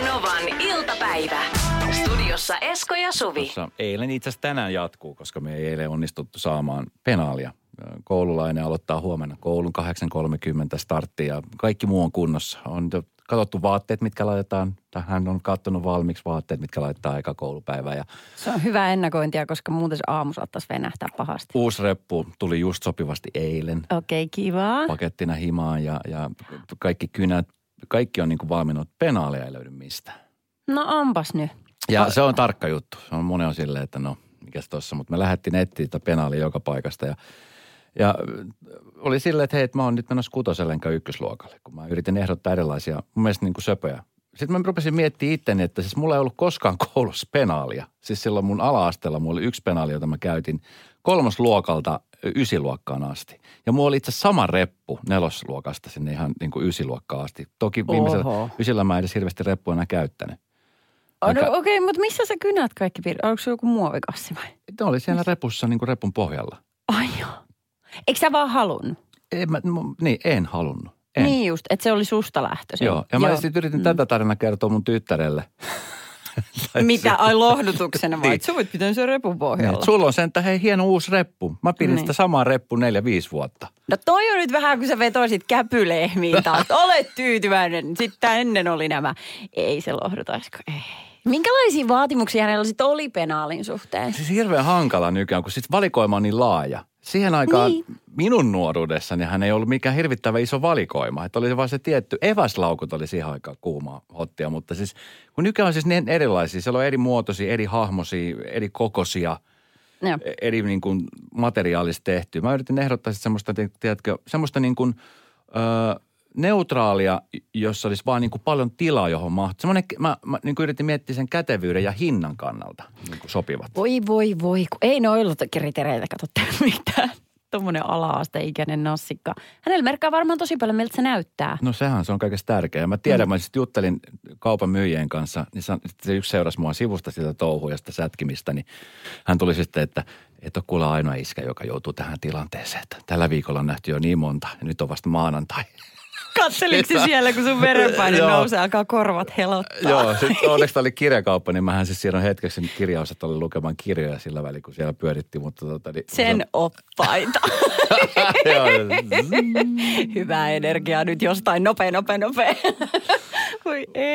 Radio Novan iltapäivä. Studiossa Esko ja Suvi. Eilen itse asiassa tänään jatkuu, koska me ei eilen onnistuttu saamaan penaalia. Koululainen aloittaa huomenna koulun 8.30 startti ja kaikki muu on kunnossa. On katsottu vaatteet, mitkä laitetaan. Hän on katsonut valmiiksi vaatteet, mitkä laittaa eka koulupäivää. Ja se on hyvää ennakointia, koska muuten aamu saattaisi venähtää pahasti. Uusi reppu tuli just sopivasti eilen. Okei, kivaa. Pakettina himaan ja kaikki kynät. Kaikki on niin kuin valmiina, penaaleja ei löydy mistään. No onpas nyt. Ja se on tarkka juttu. Se on monen on silleen, että no, mikäs tossa. Mutta me lähdettiin etsiä sitä penaalia joka paikasta. Ja oli silleen, että hei, mä oon nyt menossa 6. enkä 1. luokalle. Kun mä yritin ehdottaa erilaisia, mun mielestä niin kuin söpöjä. Sitten mä rupesin miettimään itteni, että siis mulla ei ollut koskaan koulussa penaalia. Siis silloin mun ala-asteella mulla oli yksi penaali, jota mä käytin 3. luokalta 9. luokkaan asti. Ja mulla oli itse sama reppu 4. luokasta sinne ihan niin kuin 9. luokkaan asti. Toki viimeisellä 9. mä en edes hirveästi reppua enää käyttänyt. Okei, mutta missä sä kynät kaikki? Oliko se joku muovikassi vai? Ne oli siellä repussa niin kuin repun pohjalla. Ai joo. Eikö sä vaan halunnut? En halunnut. En. Niin just, että se oli susta lähtöisin. Joo, ja mä sitten yritin tätä tarinaa kertoa mun tyttärelle. Mitä? Ai lohdutuksena vai? Sä voit pitää sen repun pohjalla. No, sulla on sen, että hei, hieno uusi reppu. Mä pidin sitä samaa reppu 4-5 vuotta. No toi on nyt vähän, kun sä vetoisit käpylehmiin taas. Olet tyytyväinen. Sitten ennen oli nämä. Ei se lohdutaisiko, ei. Minkälaisia vaatimuksia hänellä sitten oli penaalin suhteen? Siis hirveän hankala nykyään, kun sitten valikoima on niin laaja. Siihen aikaan minun nuoruudessani hän ei ollut mikään hirvittävä iso valikoima. Että oli vaan se tietty, eväslaukut oli siihen aikaan kuumaa hottia, mutta siis kun nykyään on siis niin erilaisia. Siellä on eri muotoisia, eri hahmoisia, eri kokoisia, eri niin kuin materiaalista tehtyä. Mä yritin ehdottaa sitten semmoista, tiedätkö, semmoista niin kuin neutraalia, jossa olisi vaan niin kuin paljon tilaa, johon mahtuu. Mä niin kuin yritin miettiä sen kätevyyden ja hinnan kannalta niin kuin sopivat. Voi. Ei noilla kriteereitä katsottu mitään. Tuommoinen ala-asteikäinen nassikka. Hänellä merkkaa varmaan tosi paljon, miltä se näyttää. No sehän se on kaikessa tärkeää. Mä tiedän, mä sitten juttelin kaupan myyjien kanssa, niin se yksi seurasi mua sivusta sitä touhua ja sitä sätkimistä, niin hän tuli sitten, että et ole kuule ainoa iskä, joka joutuu tähän tilanteeseen. Että tällä viikolla on nähty jo niin monta ja nyt on vasta maanantai. Katselitko siellä, kun sun verenpaine nousee, alkaa korvat helottaa? Joo, sitten onneksi oli kirjakauppa, niin mähän siis siinä on hetkeksi kirjaosa oli lukemaan kirjoja sillä välin, kun siellä pyörittiin. Mutta sen oppaita. Hyvää energiaa nyt jostain, nopea.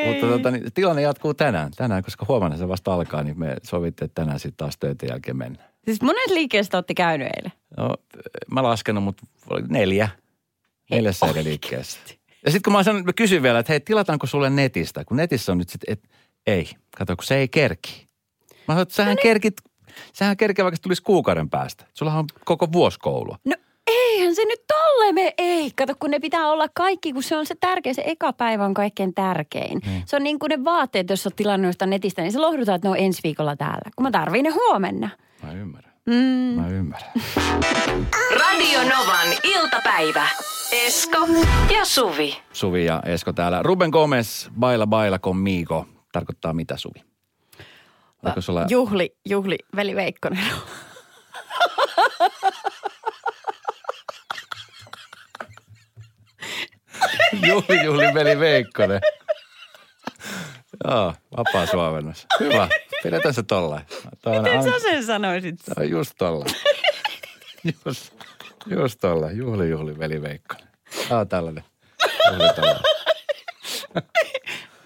Mutta tilanne jatkuu tänään, koska huomenna se vasta alkaa, niin me sovittiin, että tänään sitten taas töitä jälkeen mennään. Siis monet liikkeestä olette käynyt eilen? No, mä laskenut, mutta 4. Neljässä eikä liikkeessä. Ja sitten kun mä kysyn vielä, että hei, tilataanko sulle netistä? Kun netissä on nyt sitten, että ei. Kato, kun se ei kerki. Mä sanoin, että sähän kerkee, vaikka se tulisi kuukauden päästä. Sullahan on koko vuosi koulua. No eihän se nyt tolleen mene. Ei, kato, kun ne pitää olla kaikki, kun se on se tärkein. Se eka päivä on kaikkein tärkein. Se on niin kuin ne vaatteet, jos olet tilannut jostain netistä, niin se lohdutaan, että ne on ensi viikolla täällä. Kun mä tarviin ne huomenna. Mä ymmärrän. Mä ymmärrän. Radio Novan iltapäivä. Esko ja Suvi. Suvi ja Esko täällä. Ruben Gomez, baila baila conmigo. Tarkoittaa mitä, Suvi? Sulla Juhli, veli Veikkonen. Juhli, veli Veikkonen. Joo, vapaa suomennos. Hyvä. Pidetään se tollain. Miten sä sen sanoisit? Tämä on just tollain. Just tollain. Juhli, veli Veikkonen. Tämä on tällainen. Juhli.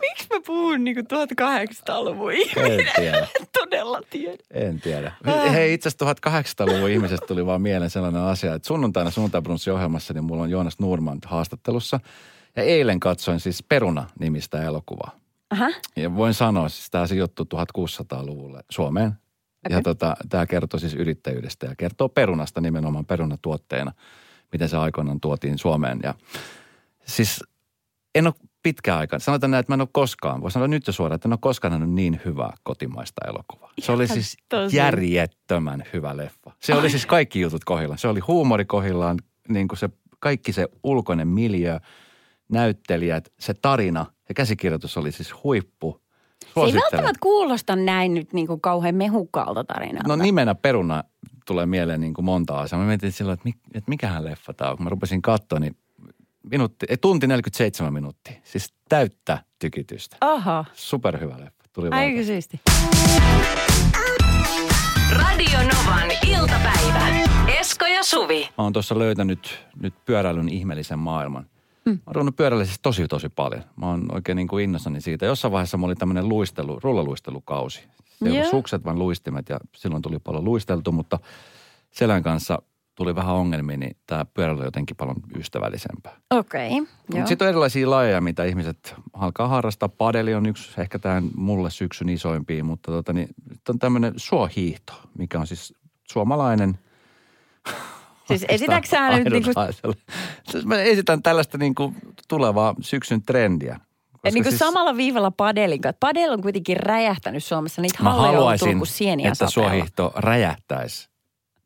Miksi mä puhun niin kuin 1800-luvun ihminen? En tiedä. Todella tiedä. En tiedä. Hei, itse asiassa 1800-luvun ihmisestä tuli vaan mieleen sellainen asia, että sunnuntaibrunssiohjelmassa niin mulla on Joonas Nurman haastattelussa. Ja eilen katsoin siis Peruna-nimistä elokuvaa. Aha. Ja voin sanoa, siis tämä sijoittuu 1600-luvulle Suomeen. Okay. Ja tämä kertoo siis yrittäjyydestä ja kertoo perunasta nimenomaan perunatuotteena, miten se aikoinaan tuotiin Suomeen. Ja siis en ole pitkään aikaan, sanotaan näin, että mä en ole koskaan, voi sanoa nyt jo suoraan, että en ole koskaan nähnyt niin hyvää kotimaista elokuvaa. Se oli siis järjettömän hyvä leffa. Se oli siis kaikki jutut kohdillaan. Se oli huumori kohdillaan, niin kuin se kaikki se ulkoinen miljöö, näyttelijät, se tarina. Ja käsikirjoitus oli siis huippu. Se ei välttämättä kuulosta näin nyt niin kuin kauhean mehukkaalta tarinalta. No nimenä Peruna tulee mieleen niin kuin monta asiaa. Mä mietin silloin, että mikähän leffa tää on. Kun mä rupesin katsoa, niin tunti 47 minuuttia. Siis täyttä tykitystä. Aha. Superhyvä leffa. Tuli aika siisti. Radio Novan iltapäivä. Esko ja Suvi. Mä oon tuossa löytänyt nyt pyöräilyn ihmeellisen maailman. Mä oon ruvennut pyöräillä siis tosi paljon. Mä oon oikein niin kuin innossani siitä. Jossain vaiheessa mulla oli tämmöinen rullaluistelukausi. Se ei ollut sukset, vaan luistimet ja silloin tuli paljon luisteltu, mutta selän kanssa tuli vähän ongelmia, niin tämä pyöräily on jotenkin paljon ystävällisempää. Okei, okay, joo. Sitten on erilaisia lajeja, mitä ihmiset alkaa harrastaa. Padeli on yksi ehkä tämän mulle syksyn isoimpia, mutta on tämmöinen suohiihto, mikä on siis suomalainen. Siis esitätkö sä nyt niin kuin... Mä esitän tällaista niin kuin tulevaa syksyn trendiä. Niin kuin siis... samalla viivalla padelin kanssa. Padel on kuitenkin räjähtänyt Suomessa. Niitä halleja on tullut kuin sieniä sateella. Mä haluaisin, että suohiihto räjähtäisi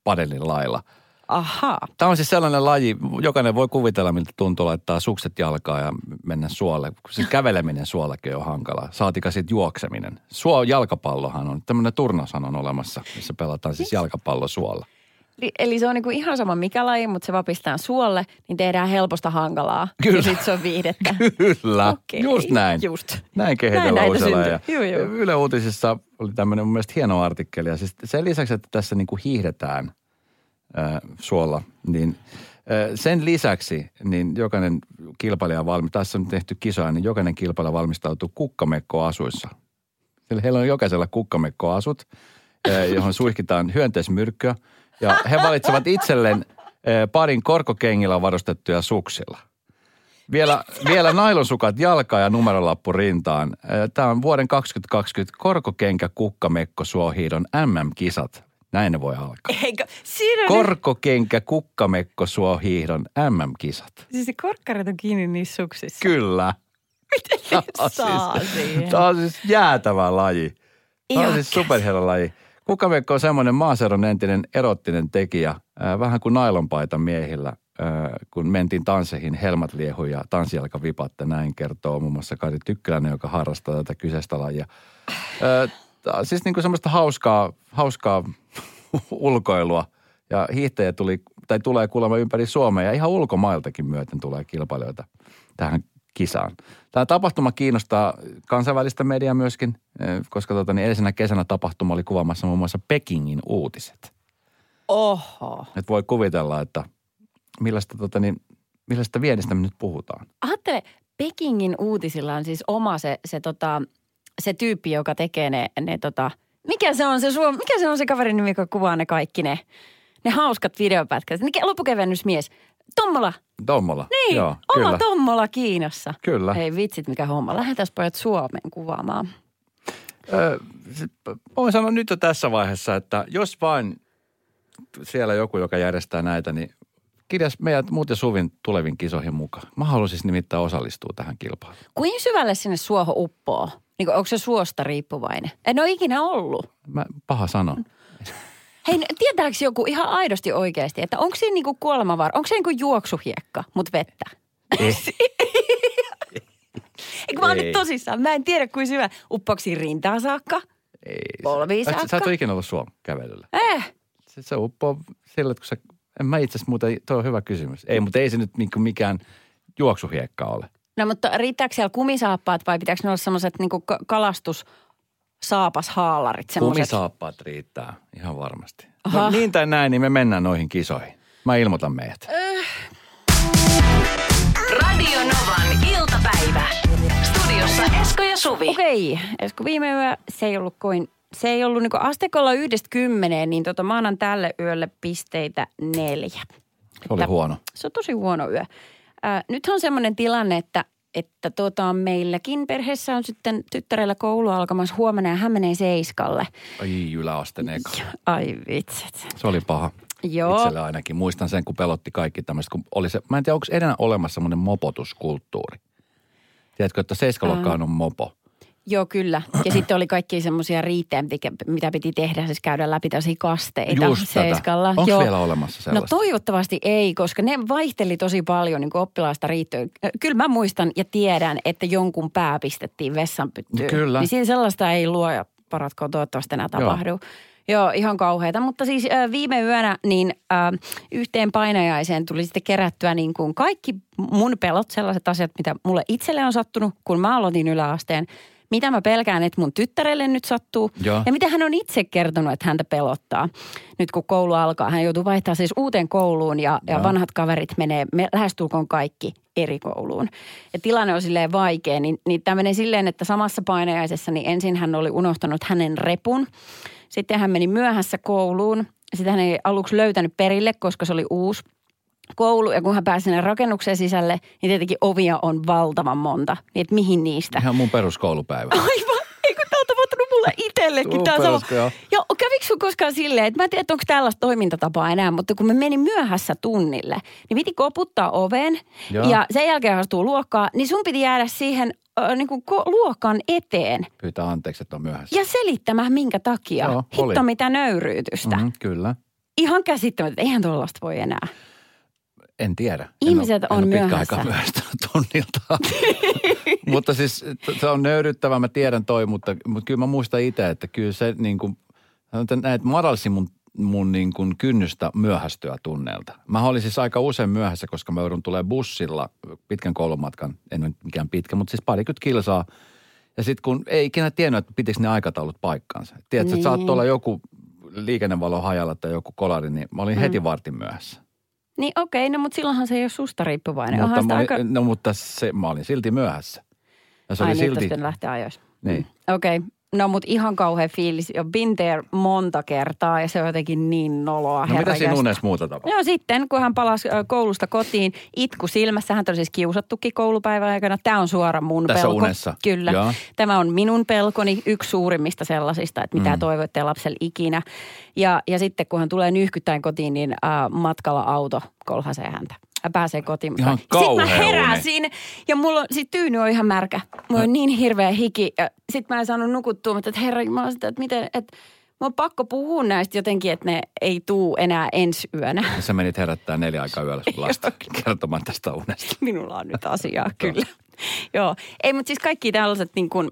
padelin lailla. Aha. Tämä on siis sellainen laji, jokainen voi kuvitella, miltä tuntuu laittaa sukset jalkaa ja mennä suolle. Siis käveleminen suollakin on hankalaa. Saatika sitten juokseminen. Jalkapallohan on, tämmöinen turnaushan on olemassa, missä pelataan siis jalkapallo suolla. Eli se on niinku ihan sama mikä laji, mutta se vapistaan suolle, niin tehdään helposta hankalaa. Kyllä. Ja sitten se on viihdettä. Kyllä. Okay. Just näin. Just. Näin kehitellään usealla. Yle Uutisissa oli tämmöinen mun mielestä hieno artikkeli. Ja siis sen lisäksi, että tässä niinku hiihdetään suolla, niin sen lisäksi niin jokainen kilpailija tässä on tehty kisoja, niin jokainen kilpailija valmistautuu kukkamekkoasuissa. Eli heillä on jokaisella kukkamekkoasut, johon suihkitaan hyönteismyrkkyä. Ja he valitsevat itselleen parin korkokengillä varustettuja suksilla. Vielä nailonsukat jalkaan ja numerolappu rintaan. Tämä on vuoden 2020 korkokenkä kukkamekko suohiidon MM-kisat. Näin ne voi alkaa. Eikö? Korkokenkä kukkamekko suohiidon MM-kisat. Siis se korkkaret on kiinni niissä suksissa. Kyllä. Miten saa siihen? Tämä on siis jäätävä laji. Tämä on siis superhieno laji. Kukkamekko on semmoinen maaseudun entinen erottinen tekijä, vähän kuin nailonpaita miehillä, kun mentiin tansseihin, helmat liehui ja tanssijalka vipatta. Näin kertoo muun muassa Kari Tykkölänen, joka harrastaa tätä kyseistä lajia. Siis niin kuin semmoista hauskaa ulkoilua ja hiihtäjä tulee kuulemma ympäri Suomea ja ihan ulkomailtakin myöten tulee kilpailijoita tähän kisaan. Tämä tapahtuma kiinnostaa kansainvälistä mediaa myöskin, koska edellisenä kesänä tapahtuma oli kuvaamassa muun muassa Pekingin uutiset. Oho. Nyt voi kuvitella, että millaista viennistä me nyt puhutaan. Ajattele, Pekingin uutisilla on siis oma se tyyppi, joka tekee ne mikä se on se kaverin nimi, joka kuvaa ne kaikki ne hauskat videopätkät. Loppukevennysmies. Tommola. Niin, joo, oma kyllä. Tommola Kiinassa. Kyllä. Hei vitsit, mikä homma. Lähetäs pojat Suomeen kuvaamaan. Voin sanoa nyt jo tässä vaiheessa, että jos vain siellä joku, joka järjestää näitä, niin kirjas meidät muut ja Suvin tuleviin kisoihin mukaan. Mä haluan siis nimittäin osallistua tähän kilpailuun. Kuin syvälle sinne suoho uppoo? Niin, onko se suosta riippuvainen? En ole ikinä ollut. Paha sano. Hei, tietääks joku ihan aidosti oikeasti, että onko siinä niinku kuolemavaara? Onko se niinku juoksuhiekka, mut vettä? Eikö mä oon nyt tosissaan? Mä en tiedä, kuin syvä. Uppaako siinä rintaan saakka? Ei. Polviin saakka? Sä et ole ikinä ollut Suomen kävelyllä. Se uppoo sillä, että kun sä... En mä itse asiassa muuten... Toi on hyvä kysymys. Ei, mutta ei se nyt niinku mikään juoksuhiekka ole. No, mutta riittääkö siellä kumisaappaat vai pitääkö ne olla semmoiset niinku kalastus... Saapashaalarit semmoiset. Kumisaappaat riittää, ihan varmasti. No, niin tai näin, niin me mennään noihin kisoihin. Mä ilmoitan meidät. Radio Novan iltapäivä. Studiossa Esko ja Suvi. Okei, Esko, viime yö se ei ollut niinku astekolla 1-10, niin mä annan tälle yölle pisteitä 4. Se oli huono. Se on tosi huono yö. Nyt on semmoinen tilanne, että meilläkin perheessä on sitten tyttärellä koulu alkamassa huomenna ja hän menee 7. Ai yläasteen eka. Ai vitset. Se oli paha. Joo. Itsellä ainakin. Muistan sen, kun pelotti kaikki tämmöistä, kun oli se, mä en tiedä, onko edelleen olemassa semmoinen mopotuskulttuuri. Tiedätkö, että 7-luokkaan on mopo. Joo, kyllä. Ja sitten oli kaikki semmoisia riittejä, mitä piti tehdä, siis käydä läpi tällaisia kasteita. Just Seiskalla. Onko vielä olemassa sellaista? No toivottavasti ei, koska ne vaihteli tosi paljon niin kuin oppilaasta riittyy. Kyllä mä muistan ja tiedän, että jonkun pää pistettiin vessanpyttyyn. Kyllä. Niin siinä sellaista ei luo ja paratkoon toivottavasti enää tapahdu. Joo, ihan kauheata. Mutta siis viime yönä niin yhteen painajaiseen tuli sitten kerättyä niin kuin kaikki mun pelot, sellaiset asiat, mitä mulle itselle on sattunut, kun mä aloitin yläasteen. Mitä mä pelkään, että mun tyttärelle nyt sattuu. Joo. Ja mitä hän on itse kertonut, että häntä pelottaa. Nyt kun koulu alkaa, hän joutuu vaihtamaan siis uuteen kouluun ja vanhat kaverit menee, lähestulkoon kaikki eri kouluun. Ja tilanne on silleen vaikea, niin tämä menee silleen, että samassa painajaisessa niin ensin hän oli unohtanut hänen repun. Sitten hän meni myöhässä kouluun. Sitten hän ei aluksi löytänyt perille, koska se oli uusi koulu, ja kun hän pääsi sinne rakennukseen sisälle, niin tietenkin ovia on valtavan monta. Niin, että mihin niistä? Ihan mun peruskoulupäivä. Aivan. Eikö tää on tapahtunut mulle itsellekin? Ja kävikö sun koskaan silleen, että mä en tiedä, onko tällaista toimintatapaa enää, mutta kun mä menin myöhässä tunnille, niin piti koputtaa oveen, ja sen jälkeen hän astuu luokkaan, niin sun piti jäädä siihen niin kuin luokan eteen. Pyytää anteeksi, että on myöhässä. Ja selittämään minkä takia. Joo, hitto mitä nöyryytystä. Mm-hmm, kyllä. Ihan käsittämätöntä. Eihän tollaista voi enää. En tiedä. Ihmiset on myöhässä. Pitkä aikaa myöhästä tunnilta. Mutta siis se on nöyryttävää, mä tiedän toi, mutta kyllä mä muistan itse, että kyllä se niin kuin, näet madalsi mun niin kuin kynnystä myöhästyä tunneilta. Mä olin siis aika usein myöhässä, koska mä joudun tulemaan bussilla pitkän koulumatkan, en ole mikään pitkä, mutta siis parikymmentä kilsaa. Ja sitten kun ei ikinä tiennyt, että pitikö ne aikataulut paikkaansa. Tiedätkö, että saat olla joku liikennevalo hajalla tai joku kolari, niin mä olin heti vartin myöhässä. Niin okei, no mutta silloinhan se ei ole susta riippuvainen. Mä olin silti myöhässä. Ja se oli silti. Sitten lähtee ajoissa. Niin. Okei, no mutta ihan kauhea fiilis. I've been there monta kertaa ja se on jotenkin niin noloa. No mitä siinä unessa muuta tapahtuu? No sitten, kun hän palasi koulusta kotiin, itku silmässä. Hän on siis kiusattukin koulupäivän aikana. Tämä on suora mun pelko. Tässä unessa? Kyllä. Joo. Tämä on minun pelkoni, yksi suurimmista sellaisista, että mitä toivoitte lapselle ikinä. Ja sitten, kun hän tulee nyyhkyttäen kotiin, niin matkalla auto kolhasee häntä. Pääsee kotiin. Ihan kauhea uni. Sitten mä heräsin ja mulla on, sit tyyny on ihan märkä. Mulla on niin hirveä hiki. Sitten mä en saanut nukuttua, mutta että herra, mä oon sitä, että miten, että mä oon pakko puhua näistä jotenkin, että ne ei tuu enää ensi yönä. Ja sä menit herättää 4 aikaa yöllä sun lasta kertomaan tästä unesta. Minulla on nyt asiaa, kyllä. Joo. Ei, mutta siis kaikki tällaiset niin kuin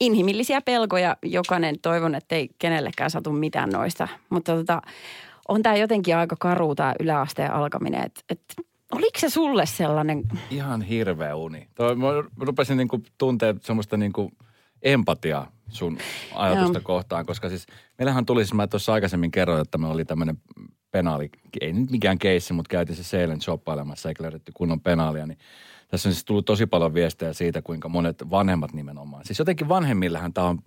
inhimillisiä pelkoja. Jokainen toivon, että ei kenellekään satu mitään noista. Mutta on tämä jotenkin aika karu tämä yläasteen alkaminen, että oliko se sulle sellainen? Ihan hirveä uni. Mä rupesin niinku tuntea semmoista niinku empatiaa sun ajatusta kohtaan, koska siis meillähän tuli, siis mä tuossa aikaisemmin kerroin, että me oli tämmöinen penaali, ei nyt mikään keissi, mutta käytiin se seilen shoppailemassa, eikä löydetty kunnon penaalia, niin tässä on siis tullut tosi paljon viestejä siitä, kuinka monet vanhemmat nimenomaan. Siis jotenkin vanhemmillähän tämä on,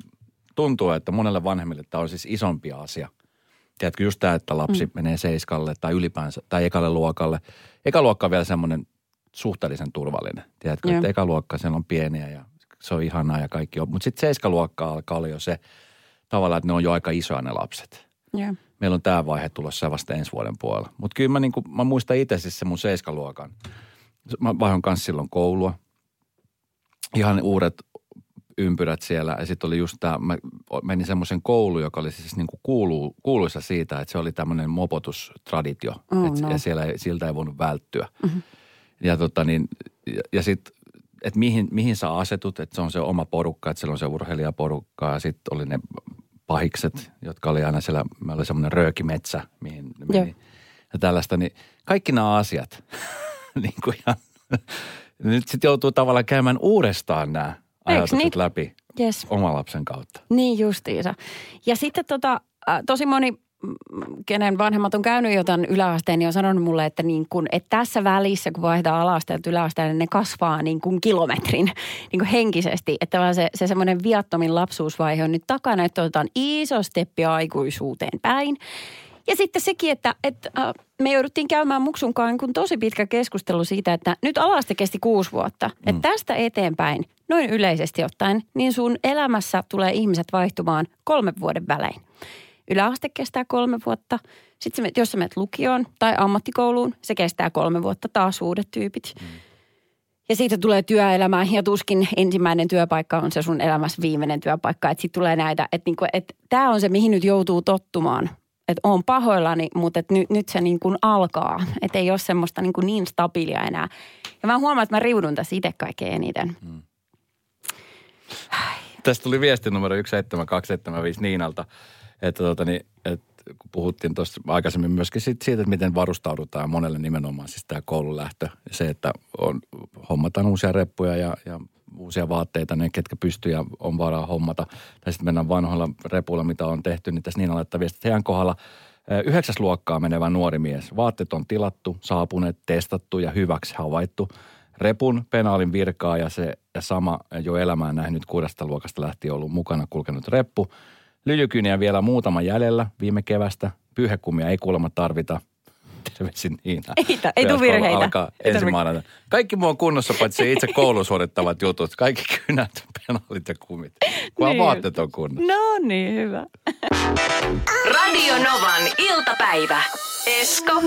tuntuu, että monelle vanhemmille tämä on siis isompi asia. Tiedätkö, just tämä, että lapsi menee 7 tai ylipäänsä, tai ekalle luokalle. Eka luokka on vielä semmoinen suhteellisen turvallinen. Tiedätkö, että eka luokka, siellä on pieniä ja se on ihanaa ja kaikki on. Mutta sitten 7-luokka alkaa olla jo se tavallaan, että ne on jo aika isoja ne lapset. Yeah. Meillä on tämä vaihe tulossa vasta ensi vuoden puolella. Mutta kyllä mä muistan itse siis se mun 7-luokan. Mä vaihdoin kanssa silloin koulua. Ihan uudet ympyrät siellä. Ja sitten oli just tämä, mä menin semmoisen koulu, joka oli siis niin kuin kuuluisa siitä, että se oli tämmöinen mopotustraditio. Ja siellä siltä ei voinut välttyä. Mm-hmm. Ja ja sitten, että mihin sä asetut, että se on se oma porukka, että siellä on se urheilijaporukka. Ja sitten oli ne pahikset, jotka oli aina siellä, meillä oli semmoinen röökimetsä, mihin ne meni. Ja tällaista, niin kaikki nämä asiat, niin kuin ihan, nyt sitten joutuu tavallaan käymään uudestaan nämä ajatukset läpi oman lapsen kautta. Niin justiinsa. Ja sitten tosi moni, kenen vanhemmat on käynyt jotain yläasteen, niin on sanonut mulle, että, niin kun, että tässä välissä, kun vaihtaa ala-asteelta yläasteen, niin ne kasvaa niin kuin kilometrin niin kuin henkisesti. Että vaan se semmoinen viattomin lapsuusvaihe on nyt takana, että otetaan iso steppi aikuisuuteen päin. Ja sitten sekin, että me jouduttiin käymään muksunkaan kun tosi pitkä keskustelu siitä, että nyt ala-aste kesti 6 vuotta. Että tästä eteenpäin, noin yleisesti ottaen, niin sun elämässä tulee ihmiset vaihtumaan 3 vuoden välein. Yläaste kestää 3 vuotta. Sitten jos sä menet lukioon tai ammattikouluun, se kestää 3 vuotta, taas uudet tyypit. Ja siitä tulee työelämää ja tuskin ensimmäinen työpaikka on se sun elämässä viimeinen työpaikka. Että sitten tulee näitä, että niinku, tämä on se, mihin nyt joutuu tottumaan. Että oon pahoillani, mutta et nyt se niin kuin alkaa. Että ei ole semmoista niin stabiilia enää. Ja mä huomaan, että mä riudun tässä itse kaikkein eniten. Tästä tuli viesti numero 17275 Niinalta. Että kun puhuttiin tuossa aikaisemmin myöskin siitä, että miten varustaudutaan monelle nimenomaan, siis tämä koululähtö. Se, että hommataan uusia reppuja ja uusia vaatteita, ne ketkä pystyy ja on varaa hommata. Tai sitten mennään vanhoilla repuilla, mitä on tehty, niin tässä Niina laittaa viestiä, että heidän kohdalla 9. luokkaa menevä nuori mies. Vaatteet on tilattu, saapuneet, testattu ja hyväksi havaittu. Repun, penaalin virkaa ja se sama jo elämään nähnyt 6. luokasta lähtien ollut mukana kulkenut reppu. Lyijykyniä vielä muutama jäljellä viime kevästä. Pyyhekummia ei kuulemma tarvita. Terveisin Niina. Ei tule virheitä. Alkaa ensi maanantaina. Kaikki muu on kunnossa, paitsi itse koulun suorittavat jutut. Kaikki kynät, penaalit ja kumit. Kunhan niin vaatteet on kunnossa. No niin, hyvä. Radio Novan iltapäivä. Esko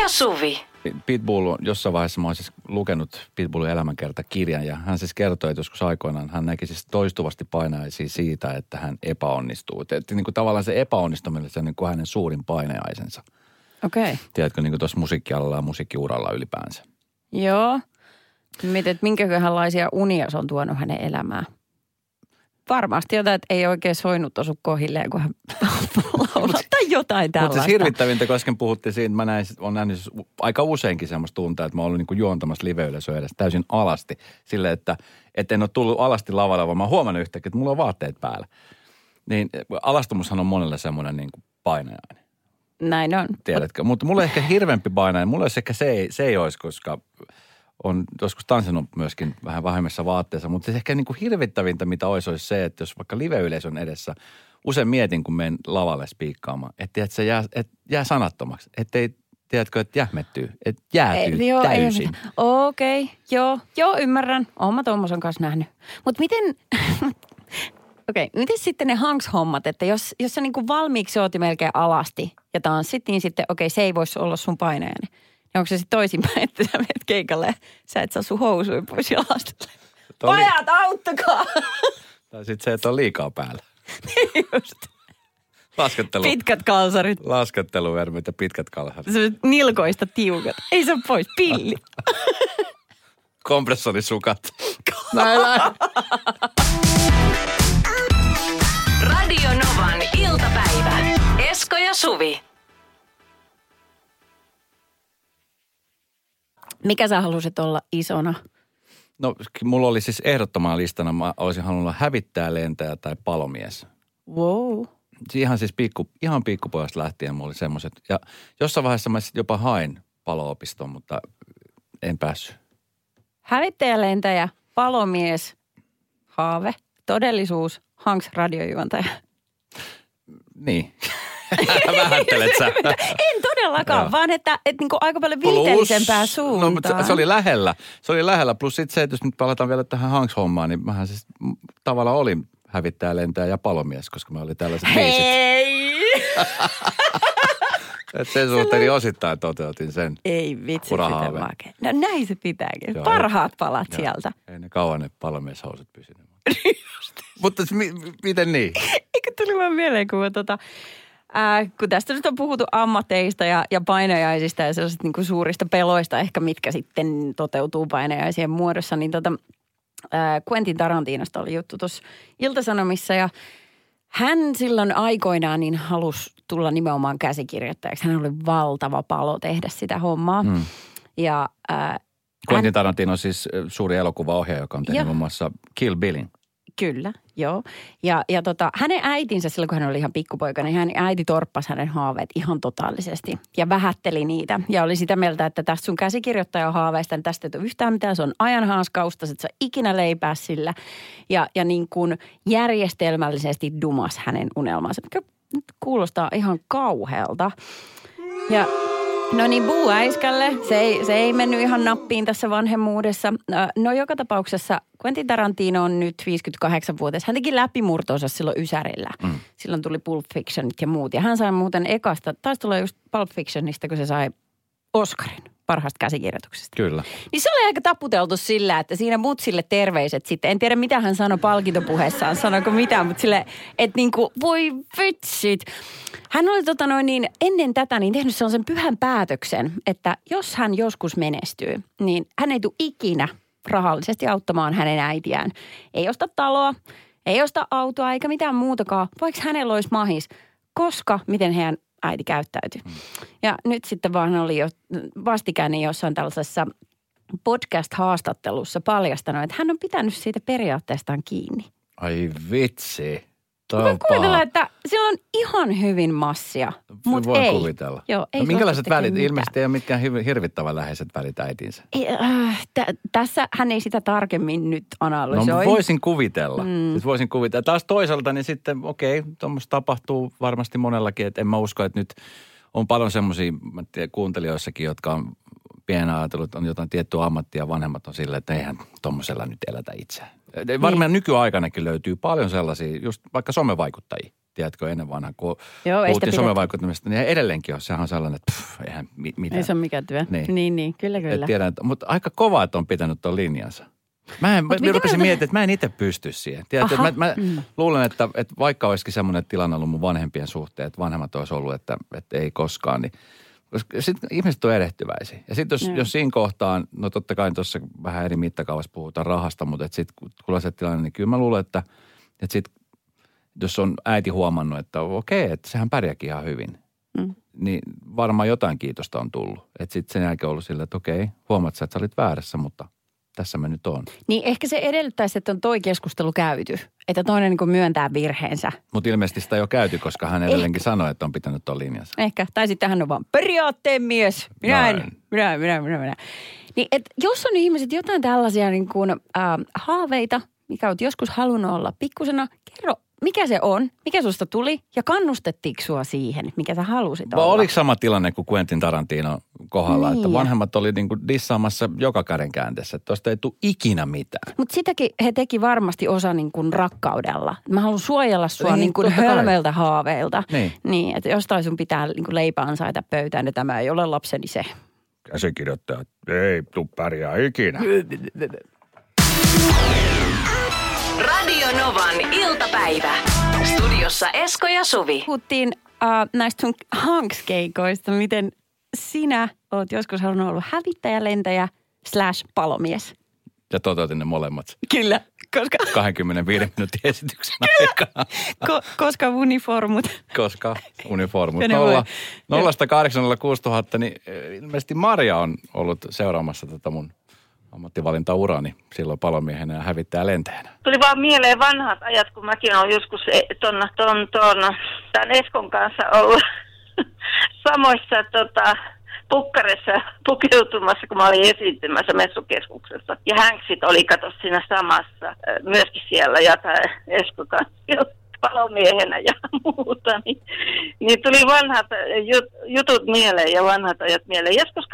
ja Suvi. Pitbull, jossain vaiheessa mä oon siis lukenut Pitbullin elämänkertakirjan ja hän siis kertoi, että joskus aikoinaan hän näki siis toistuvasti painajaisia siitä, että hän epäonnistuu. Että niin kuin tavallaan se epäonnistuminen, se on niin kuin hänen suurin painajaisensa. Okei. Okay. Tiedätkö, niin kuin tuossa musiikkialalla ja musiikkiuralla ylipäänsä. Joo. Miten, minkäköhänlaisia unia se on tuonut hänen elämään? Varmasti jotain, että ei oikein soinut osu kohilleen, kun hän laulaa tai jotain tällaista. Mutta siis hirvittävintä, kun äsken puhuttiin siitä, mä olen nähnyt aika useinkin semmoista tuntaa, että mä oon ollut niinku juontamassa live-yleisöä edes täysin alasti. Silleen, että en ole tullut alasti lavalla, vaan mä oon huomannut yhtäkkiä, että mulla on vaatteet päällä. Niin alastumushan on monelle semmoinen niinku painajainen. Näin on. Tiedätkö? Mutta mulla on ehkä hirvempi painajainen. Mulla olisi ehkä se ei olisi, koska on joskus tanssinut myöskin vähän vähemmässä vaatteessa, mutta se ehkä niin kuin hirvittävintä, mitä olisi se, että jos vaikka live-yleisön edessä, usein mietin, kun menen lavalle spiikkaamaan, että se jää sanattomaksi, ettei, tiedätkö, että jähmettyy, että jäätyy täysin. Okei, joo, ymmärrän. Oon mä tuommoisen kanssa nähnyt. Mutta miten, miten sitten ne hanks-hommat, että jos sä niin kuin valmiiksi oot melkein alasti ja tanssit, niin sitten se ei voisi olla sun painajana. Onko se sitten toisinpäin, että sä menet keikalle ja sä et saa sun housuja pois jalastalle? Pojat, auttakaa! Tai sitten se, että on liikaa päällä. Niin just. Laskettelu. Pitkät kalsarit. Lasketteluvermit ja pitkät kalsarit. Se nilkoista tiukat. Ei se pois, pilli. Kompressorisukat. Näin. Radio Novan iltapäivä. Esko ja Suvi. Mikä sä halusit olla isona? No, mulla oli siis ehdottomaan listana, mä olisin halunnut olla hävittää, lentäjä tai palomies. Wow. Ihan siis pikkupojasta lähtien mulla oli semmoiset. Ja jossain vaiheessa mä jopa hain paloopiston, mutta en päässyt. Hävittäjä, lentäjä, palomies, haave, todellisuus, hanks radiojuontaja. Niin. Vähättelet sä. En todellakaan, vaan että niin aika paljon viiteellisempää suuntaan. No, mutta se oli lähellä. Plus sitten se, että jos nyt palataan vielä tähän hanks-hommaan, niin mähän siis tavallaan olin hävittäjä, lentäjä ja palomies, koska mä olin tällaiset biisit. Hei! Että sen suhteen osittain toteutin sen. Ei vitsi, sitä makea. No näin se pitääkin. Joo, parhaat palat sieltä. Ei ne kauan ne palomieshousut pysynyt. Mutta miten niin? Eikö tuli vaan mieleen, kun mä kun tästä nyt on puhuttu ammateista ja painajaisista ja sellaisista niin kuin suurista peloista ehkä, mitkä sitten toteutuu painajaisien muodossa, niin Quentin Tarantinosta oli juttu tuossa Ilta-Sanomissa ja hän silloin aikoinaan niin halusi tulla nimenomaan käsikirjoittajaksi. Hän oli valtava palo tehdä sitä hommaa. Mm. Ja, Quentin Tarantino on siis suuri elokuvaohjaaja, joka on tehnyt muun muassa Kill Billin. Kyllä, joo. Ja hänen äitinsä, silloin kun hän oli ihan pikkupoika, niin hänen äiti torppasi hänen haaveet ihan totaalisesti ja vähätteli niitä. Ja oli sitä mieltä, että tästä sun käsikirjoittajan haaveista, niin tästä ei ole yhtään mitään, se on ajanhaaskausta, että sä ikinä leipää sillä. Ja niin kuin järjestelmällisesti dumas hänen unelmansa, mikä kuulostaa ihan kauhealta. Ja no niin, buu äiskälle. Se ei mennyt ihan nappiin tässä vanhemmuudessa. No joka tapauksessa Quentin Tarantino on nyt 58-vuotias. Hän teki läpimurtonsa silloin ysärillä. Mm. Silloin tuli Pulp Fictionit ja muut. Ja hän sai muuten ekasta, taisi tulla just Pulp Fictionista, kun se sai Oscarin parhaasta käsikirjoituksesta. Kyllä. Niin se oli aika taputeltu sillä, että siinä mutsille terveiset sitten. En tiedä, mitä hän sanoi palkintopuheessaan, sanoiko mitään, mutta sille, että niinku, voi vitsit. Hän oli ennen tätä niin tehnyt sellaisen pyhän päätöksen, että jos hän joskus menestyy, niin hän ei tule ikinä rahallisesti auttamaan hänen äitiään. Ei osta taloa, ei osta autoa eikä mitään muutakaan, vaikka hänellä olisi mahis. koska miten heidän äiti käyttäytyi. Ja nyt sitten vaan oli jo vastikäinen jossain tällaisessa podcast-haastattelussa paljastanut, että hän on pitänyt siitä periaatteestaan kiinni. Ai vitsi. Voi kuvitella, että siellä on ihan hyvin massia, mutta ei. Voi kuvitella. Joo, ei no, minkälaiset välit? Mitään. Ilmeisesti ei ole mitkään hirvittävän läheiset välit äitinsä. Tässä hän ei sitä tarkemmin nyt analysoi. No voisin kuvitella. Taas toisaalta, niin sitten okei, tuommoista tapahtuu varmasti monellakin. Että en mä usko, että nyt on paljon semmoisia kuuntelijoissakin, jotka on pienenä ajatellut, että on jotain tiettyä ammattia. Vanhemmat on silleen, että eihän tuommoisella nyt elätä itseään. Varmaan niin. Nykyaikanakin löytyy paljon sellaisia, just vaikka somevaikuttajia, tiedätkö, ennen vanhaa, kun puhuttiin somevaikuttamista, niin edelleenkin on, sehän on sellainen, että pff, eihän mitään. Ei se ole mikä työ. Niin, kyllä. Et tiedän, mutta aika kovaa, että on pitänyt tuon linjansa. Mä rupesin miettimään, että mä en itse pysty siihen. Tiedätkö, mä luulen, että vaikka olisikin semmoinen tilanne ollut mun vanhempien suhteen, että vanhemmat olisi ollut, että ei koskaan, niin sitten ihmiset on erehtyväisiä. Ja sitten jos siinä kohtaan, no totta kai tuossa vähän eri mittakaavassa puhutaan rahasta, mutta sitten kun se tilanne, niin kyllä mä luulen, että sitten jos on äiti huomannut, että okei, että sehän pärjääkin ihan hyvin, niin varmaan jotain kiitosta on tullut. Että sitten sen jälkeen on ollut sillä, että okei, huomaat sä, että sä olit väärässä, mutta tässä mä nyt oon. Niin ehkä se edellyttäisi, että on toi keskustelu käyty, että toinen niin kuin myöntää virheensä. Mutta ilmeisesti sitä ei ole käyty, koska hän edelleenkin sanoi, että on pitänyt tuon linjansa. Ehkä, tai sitten hän on vaan periaatteen mies. Minä. Niin, et jos on ihmiset jotain tällaisia niin kuin, haaveita, mikä olet joskus halunnut olla pikkusena, kerro, mikä se on, mikä susta tuli ja kannustettiinko sua siihen, mikä sä halusit olla? Oliko sama tilanne kuin Quentin Tarantino kohdalla, niin, että vanhemmat oli niin kuin dissaamassa joka käden käänteessä, että tosta ei tule ikinä mitään. Mutta sitäkin he teki varmasti osa niin kuin rakkaudella. Mä haluan suojella sua niin kuin hölmöltä haaveilta. Niin, että jostain sun pitää niin kuin leipä ansaita pöytään ja tämä ei ole lapseni se. Käsikirjoittaja, että ei tule pärjää ikinä. Radio Novan iltapäivä. Studiossa Esko ja Suvi. Puhuttiin näistä sun hankskeikoista, miten sinä oot joskus halunnut olla hävittäjä, lentäjä / palomies. Ja toteutin ne molemmat. Kyllä, koska 25 minuutin esityksen aikana. Koska uniformut. Koska uniformut. 0-806 000, niin ilmeisesti Marja on ollut seuraamassa tätä mun ammattivalintaurani silloin palomiehenä ja hävittää lentäjänä. Tuli vaan mieleen vanhat ajat, kun mäkin olen joskus tämän Eskon kanssa ollut samoissa pukkareissa pukeutumassa, kun mä olin esiintymässä messukeskuksessa. Ja hänksit oli, kato, siinä samassa myöskin siellä ja tämä Esko kanssa palomiehenä ja muuta. Niin tuli vanhat jutut mieleen ja vanhat ajat mieleen. Joskus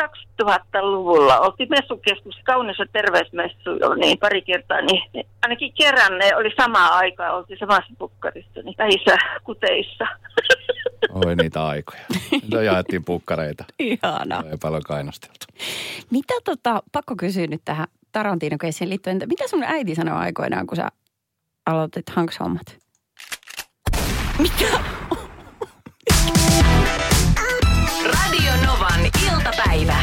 2000-luvulla oltiin messukeskuksessa, kaunis- ja terveysmessuilla, niin pari kertaa, niin ainakin kerran ne oli samaa aikaa, oltiin samassa pukkarissa, niin vähissä kuteissa. Oi niitä aikoja. No jaettiin pukkareita. Ihanaa. Ei paljon kainosteltu. Mitä pakko kysyä nyt tähän Tarantino-keissiin liittyen, mitä sun äiti sanoi aikoinaan, kun sä aloitit hankshommat? Mitä? Radio Novan iltapäivä.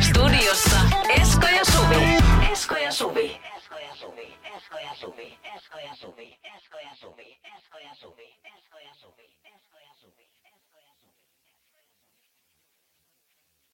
Studiossa Esko ja Suvi. Esko ja Suvi. Esko ja Suvi. Esko ja Suvi. Esko ja Suvi. Esko ja Suvi. Esko ja Suvi.